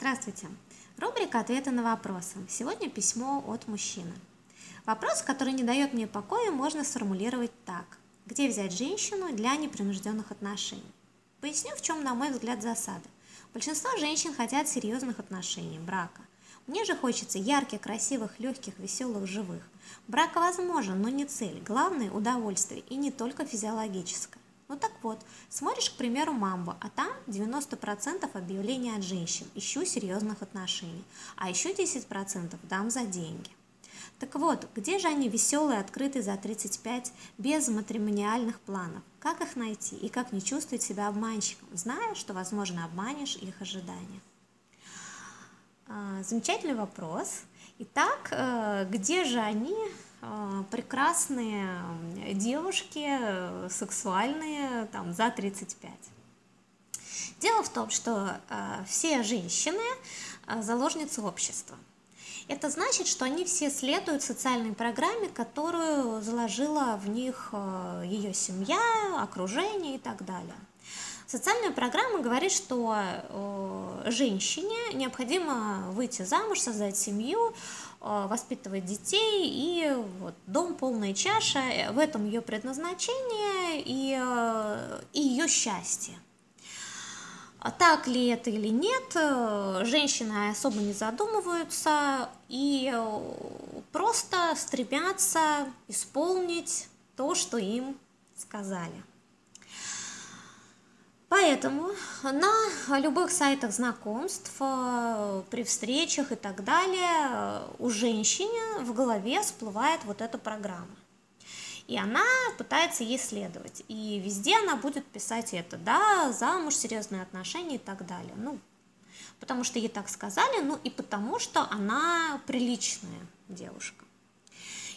Здравствуйте! Рубрика «Ответы на вопросы». Сегодня письмо от мужчины. Вопрос, который не дает мне покоя, можно сформулировать так. Где взять женщину для непринужденных отношений? Поясню, в чем, на мой взгляд, засада. Большинство женщин хотят серьезных отношений, брака. Мне же хочется ярких, красивых, легких, веселых, живых. Брак возможен, но не цель. Главное – удовольствие, и не только физиологическое. Ну так вот, смотришь, к примеру, «Мамбу», а там 90% объявлений от женщин «Ищу серьезных отношений», а еще 10% «Дам за деньги». Так вот, где же они веселые, открытые за 35, без матримониальных планов? Как их найти и как не чувствовать себя обманщиком, зная, что, возможно, обманешь их ожидания? Замечательный вопрос. Итак, где же они, прекрасные девушки, сексуальные, там, за 35? Дело в том, что все женщины заложницы общества. Это значит, что они все следуют социальной программе, которую заложила в них ее семья, окружение и так далее. Социальная программа говорит, что женщине необходимо выйти замуж, создать семью, воспитывать детей, и вот, дом полная чаша, в этом ее предназначение и ее счастье. Так ли это или нет, женщины особо не задумываются и просто стремятся исполнить то, что им сказали. Поэтому на любых сайтах знакомств, при встречах и так далее у женщины в голове всплывает вот эта программа. И она пытается ей следовать. И везде она будет писать это, да, замуж, серьезные отношения и так далее. Ну, потому что ей так сказали, ну и потому что она приличная девушка.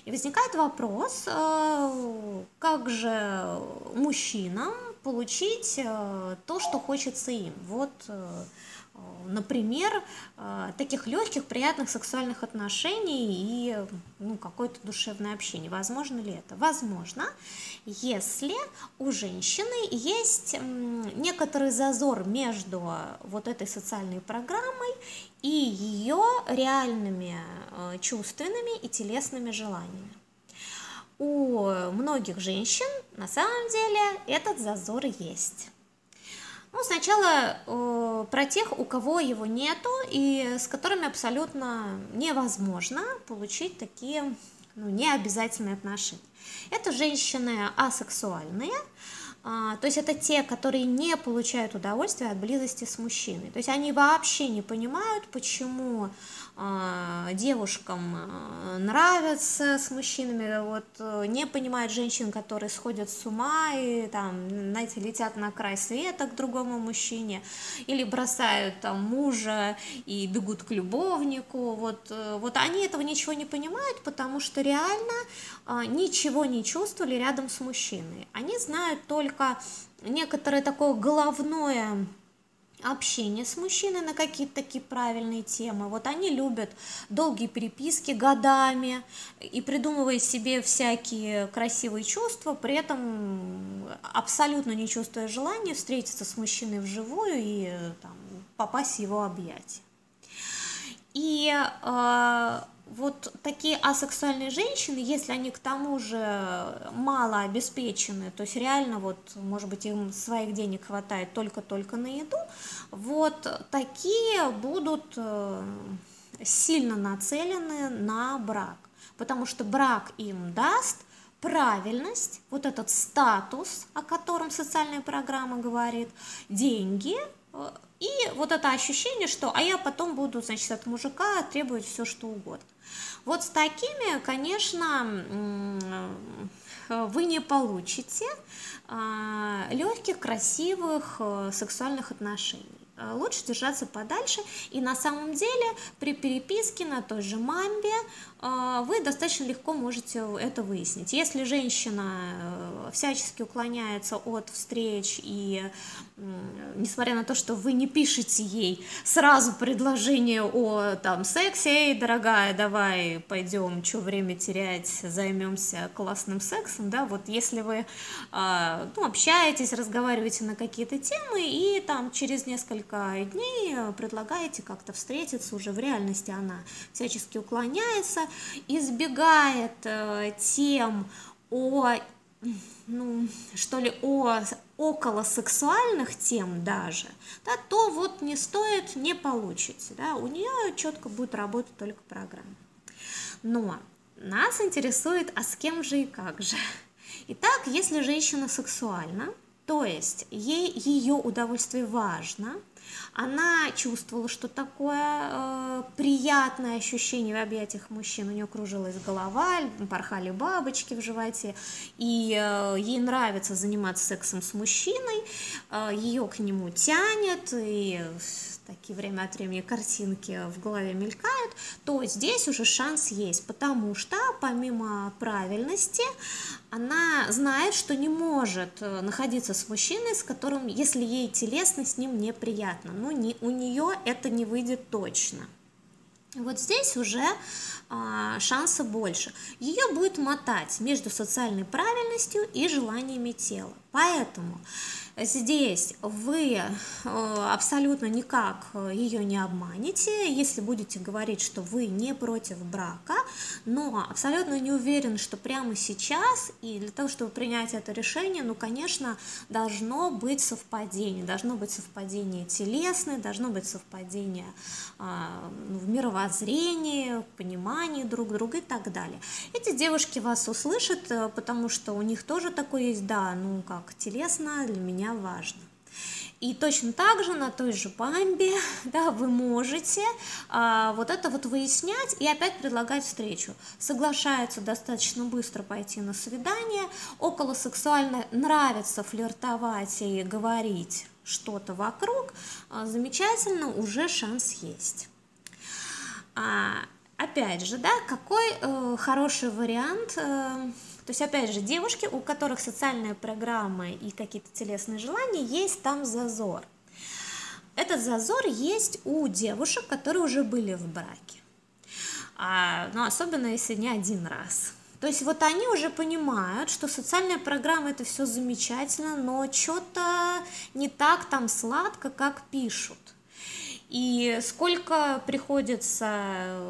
И возникает вопрос, как же мужчинам получить то, что хочется им. Вот, например, таких легких, приятных сексуальных отношений и какое-то душевное общение. Возможно ли это? Возможно, если у женщины есть некоторый зазор между вот этой социальной программой и ее реальными чувственными и телесными желаниями. У многих женщин на самом деле этот зазор есть. Ну, сначала про тех, у кого его нету и с которыми абсолютно невозможно получить такие необязательные отношения. Это женщины асексуальные, то есть это те, которые не получают удовольствия от близости с мужчиной. То есть они вообще не понимают, почему девушкам нравится с мужчинами, вот, не понимают женщин, которые сходят с ума и там, знаете, летят на край света к другому мужчине, или бросают там, мужа и бегут к любовнику. Вот они этого ничего не понимают, потому что реально ничего не чувствовали рядом с мужчиной. Они знают только некоторое такое головное общение с мужчиной на какие-то такие правильные темы. Вот они любят долгие переписки годами и придумывая себе всякие красивые чувства, при этом абсолютно не чувствуя желания встретиться с мужчиной вживую и там, попасть в его объятия. И вот такие асексуальные женщины, если они к тому же мало обеспечены, то есть реально, вот, может быть, им своих денег хватает только-только на еду, вот такие будут сильно нацелены на брак, потому что брак им даст правильность, вот этот статус, о котором социальная программа говорит, деньги. И вот это ощущение, что «а я потом буду, значит, от мужика требовать все, что угодно». Вот с такими, конечно, вы не получите легких, красивых сексуальных отношений. Лучше держаться подальше, и на самом деле при переписке на той же «Мамбе» вы достаточно легко можете это выяснить. Если женщина всячески уклоняется от встреч, и несмотря на то, что вы не пишете ей сразу предложение о там, сексе, «Эй, дорогая, давай пойдем, что время терять, займемся классным сексом», да, вот если вы общаетесь, разговариваете на какие-то темы, и там через несколько дней предлагаете как-то встретиться уже в реальности, она всячески уклоняется, избегает тем о, ну, что ли, о околосексуальных тем даже, да, то вот не стоит, не получите, да, у нее четко будет работать только программа. Но нас интересует, а с кем же и как же. Итак, если женщина сексуальна, то есть ей ее удовольствие важно, она чувствовала, что такое приятное ощущение в объятиях мужчин, у нее кружилась голова, порхали бабочки в животе, и ей нравится заниматься сексом с мужчиной, ее к нему тянет, и такие время от времени картинки в голове мелькают, то здесь уже шанс есть, потому что помимо правильности она знает, что не может находиться с мужчиной, с которым, если ей телесно, с ним неприятно, но у нее это не выйдет точно. Вот здесь уже шанса больше. Ее будет мотать между социальной правильностью и желаниями тела. Поэтому здесь вы абсолютно никак ее не обманете, если будете говорить, что вы не против брака, но абсолютно не уверен, что прямо сейчас, и для того, чтобы принять это решение, ну, конечно, должно быть совпадение телесное, должно быть совпадение в мировоззрении, понимании друг друга и так далее. Эти девушки вас услышат, потому что у них тоже такое есть, да, ну, как телесно, для меня важно. И точно так же на той же Бамби, да, вы можете вот это вот выяснять и опять предлагать встречу. Соглашается достаточно быстро пойти на свидание, околосексуально нравится флиртовать и говорить что-то вокруг, замечательно, уже шанс есть. Опять же, да, какой хороший вариант... То есть, опять же, девушки, у которых социальная программа и какие-то телесные желания, есть там зазор. Этот зазор есть у девушек, которые уже были в браке, но особенно если не один раз. То есть вот они уже понимают, что социальная программа это все замечательно, но что-то не так там сладко, как пишут. И сколько приходится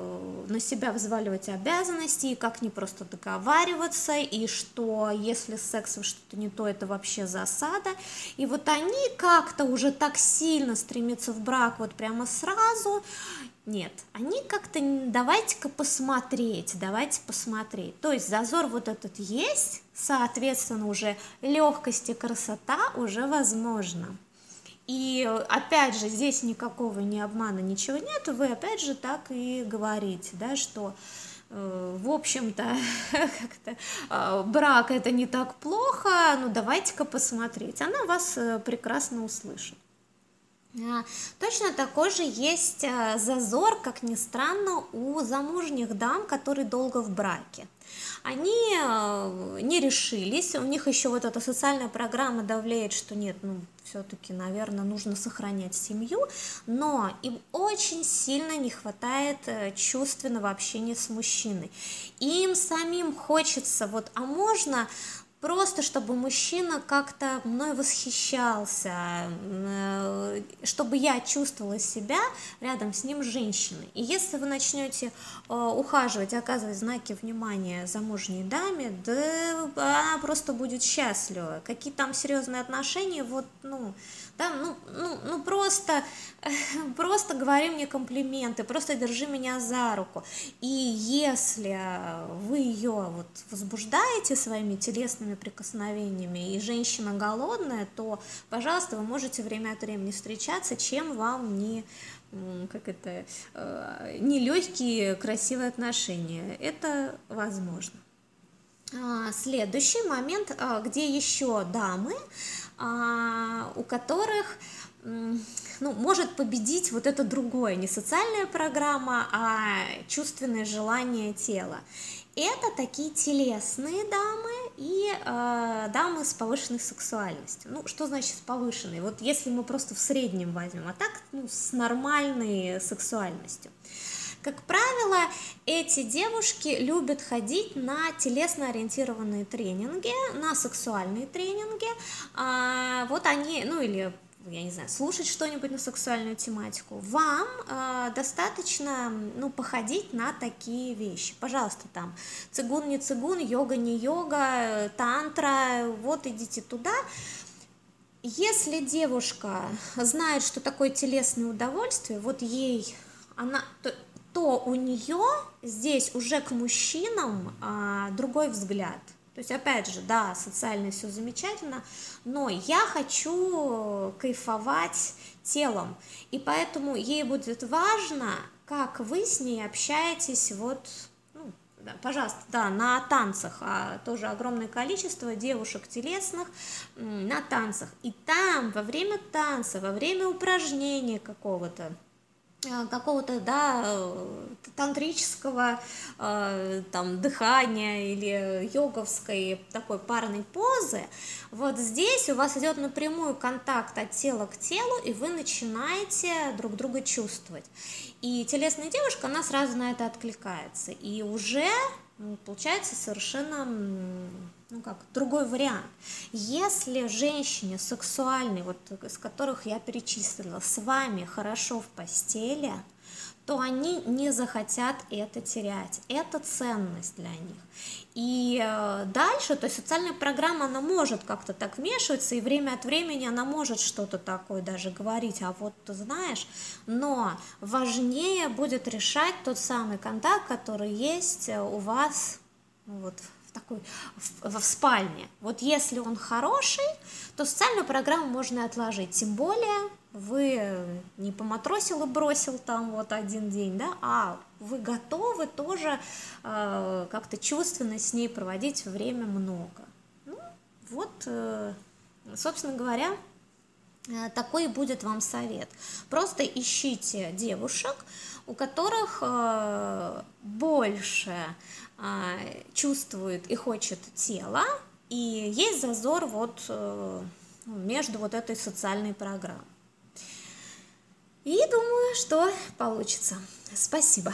на себя взваливать обязанности, и как не просто договариваться, и что если с сексом что-то не то, это вообще засада. И вот они как-то уже так сильно стремятся в брак вот прямо сразу. Нет, они как-то давайте-ка посмотреть, давайте посмотреть. То есть зазор вот этот есть, соответственно уже легкость и красота уже возможна. И опять же, здесь никакого ни обмана, ничего нет, вы опять же так и говорите, да, что, в общем-то, как-то брак это не так плохо, ну давайте-ка посмотреть, она вас прекрасно услышит. Точно такой же есть зазор, как ни странно, у замужних дам, которые долго в браке. Они не решились, у них еще вот эта социальная программа давлеет, что нет, ну все-таки, наверное, нужно сохранять семью, но им очень сильно не хватает чувственного общения с мужчиной. Им самим хочется, вот, а можно просто, чтобы мужчина как-то мной восхищался, чтобы я чувствовала себя рядом с ним женщиной. И если вы начнете ухаживать, оказывать знаки внимания замужней даме, да она просто будет счастлива. Какие там серьезные отношения, вот, ну, да, ну просто говори мне комплименты, просто держи меня за руку. И если вы ее вот возбуждаете своими телесными прикосновениями, и женщина голодная, то, пожалуйста, вы можете время от времени встречаться, чем вам не, как это, не легкие, красивые отношения. Это возможно. Следующий момент, где еще дамы, у которых, ну, может победить вот это другое, не социальная программа, а чувственное желание тела. Это такие телесные дамы и дамы с повышенной сексуальностью. Ну, что значит с повышенной? Вот если мы просто в среднем возьмем, а так, ну, с нормальной сексуальностью. Как правило, эти девушки любят ходить на телесно-ориентированные тренинги, на сексуальные тренинги. Вот они, ну, или я не знаю, слушать что-нибудь на сексуальную тематику, вам достаточно, походить на такие вещи. Пожалуйста, там, цигун, не цигун, йога, не йога, тантра, вот идите туда. Если девушка знает, что такое телесное удовольствие, вот ей, то у нее здесь уже к мужчинам другой взгляд. То есть, опять же, да, социально все замечательно, но я хочу кайфовать телом, и поэтому ей будет важно, как вы с ней общаетесь, да, пожалуйста, да, на танцах, тоже огромное количество девушек телесных на танцах, и там во время танца, во время упражнения какого-то, да, тантрического там дыхания или йоговской такой парной позы, вот здесь у вас идет напрямую контакт от тела к телу, и вы начинаете друг друга чувствовать, и телесная девушка, она сразу на это откликается, и уже получается совершенно другой вариант. Если женщине сексуальной, вот из которых я перечислила, с вами хорошо в постели, то они не захотят это терять, это ценность для них. И дальше, то есть социальная программа, она может как-то так вмешиваться, и время от времени она может что-то такое даже говорить, а вот ты знаешь, но важнее будет решать тот самый контакт, который есть у вас в спальне. Вот если он хороший, то социальную программу можно отложить, тем более вы не поматросил и бросил там вот один день, да, а вы готовы тоже как-то чувственно с ней проводить время много. Собственно говоря, такой будет вам совет. Просто ищите девушек, у которых больше чувствует и хочет тело, и есть зазор между этой социальной программой. И думаю, что получится. Спасибо.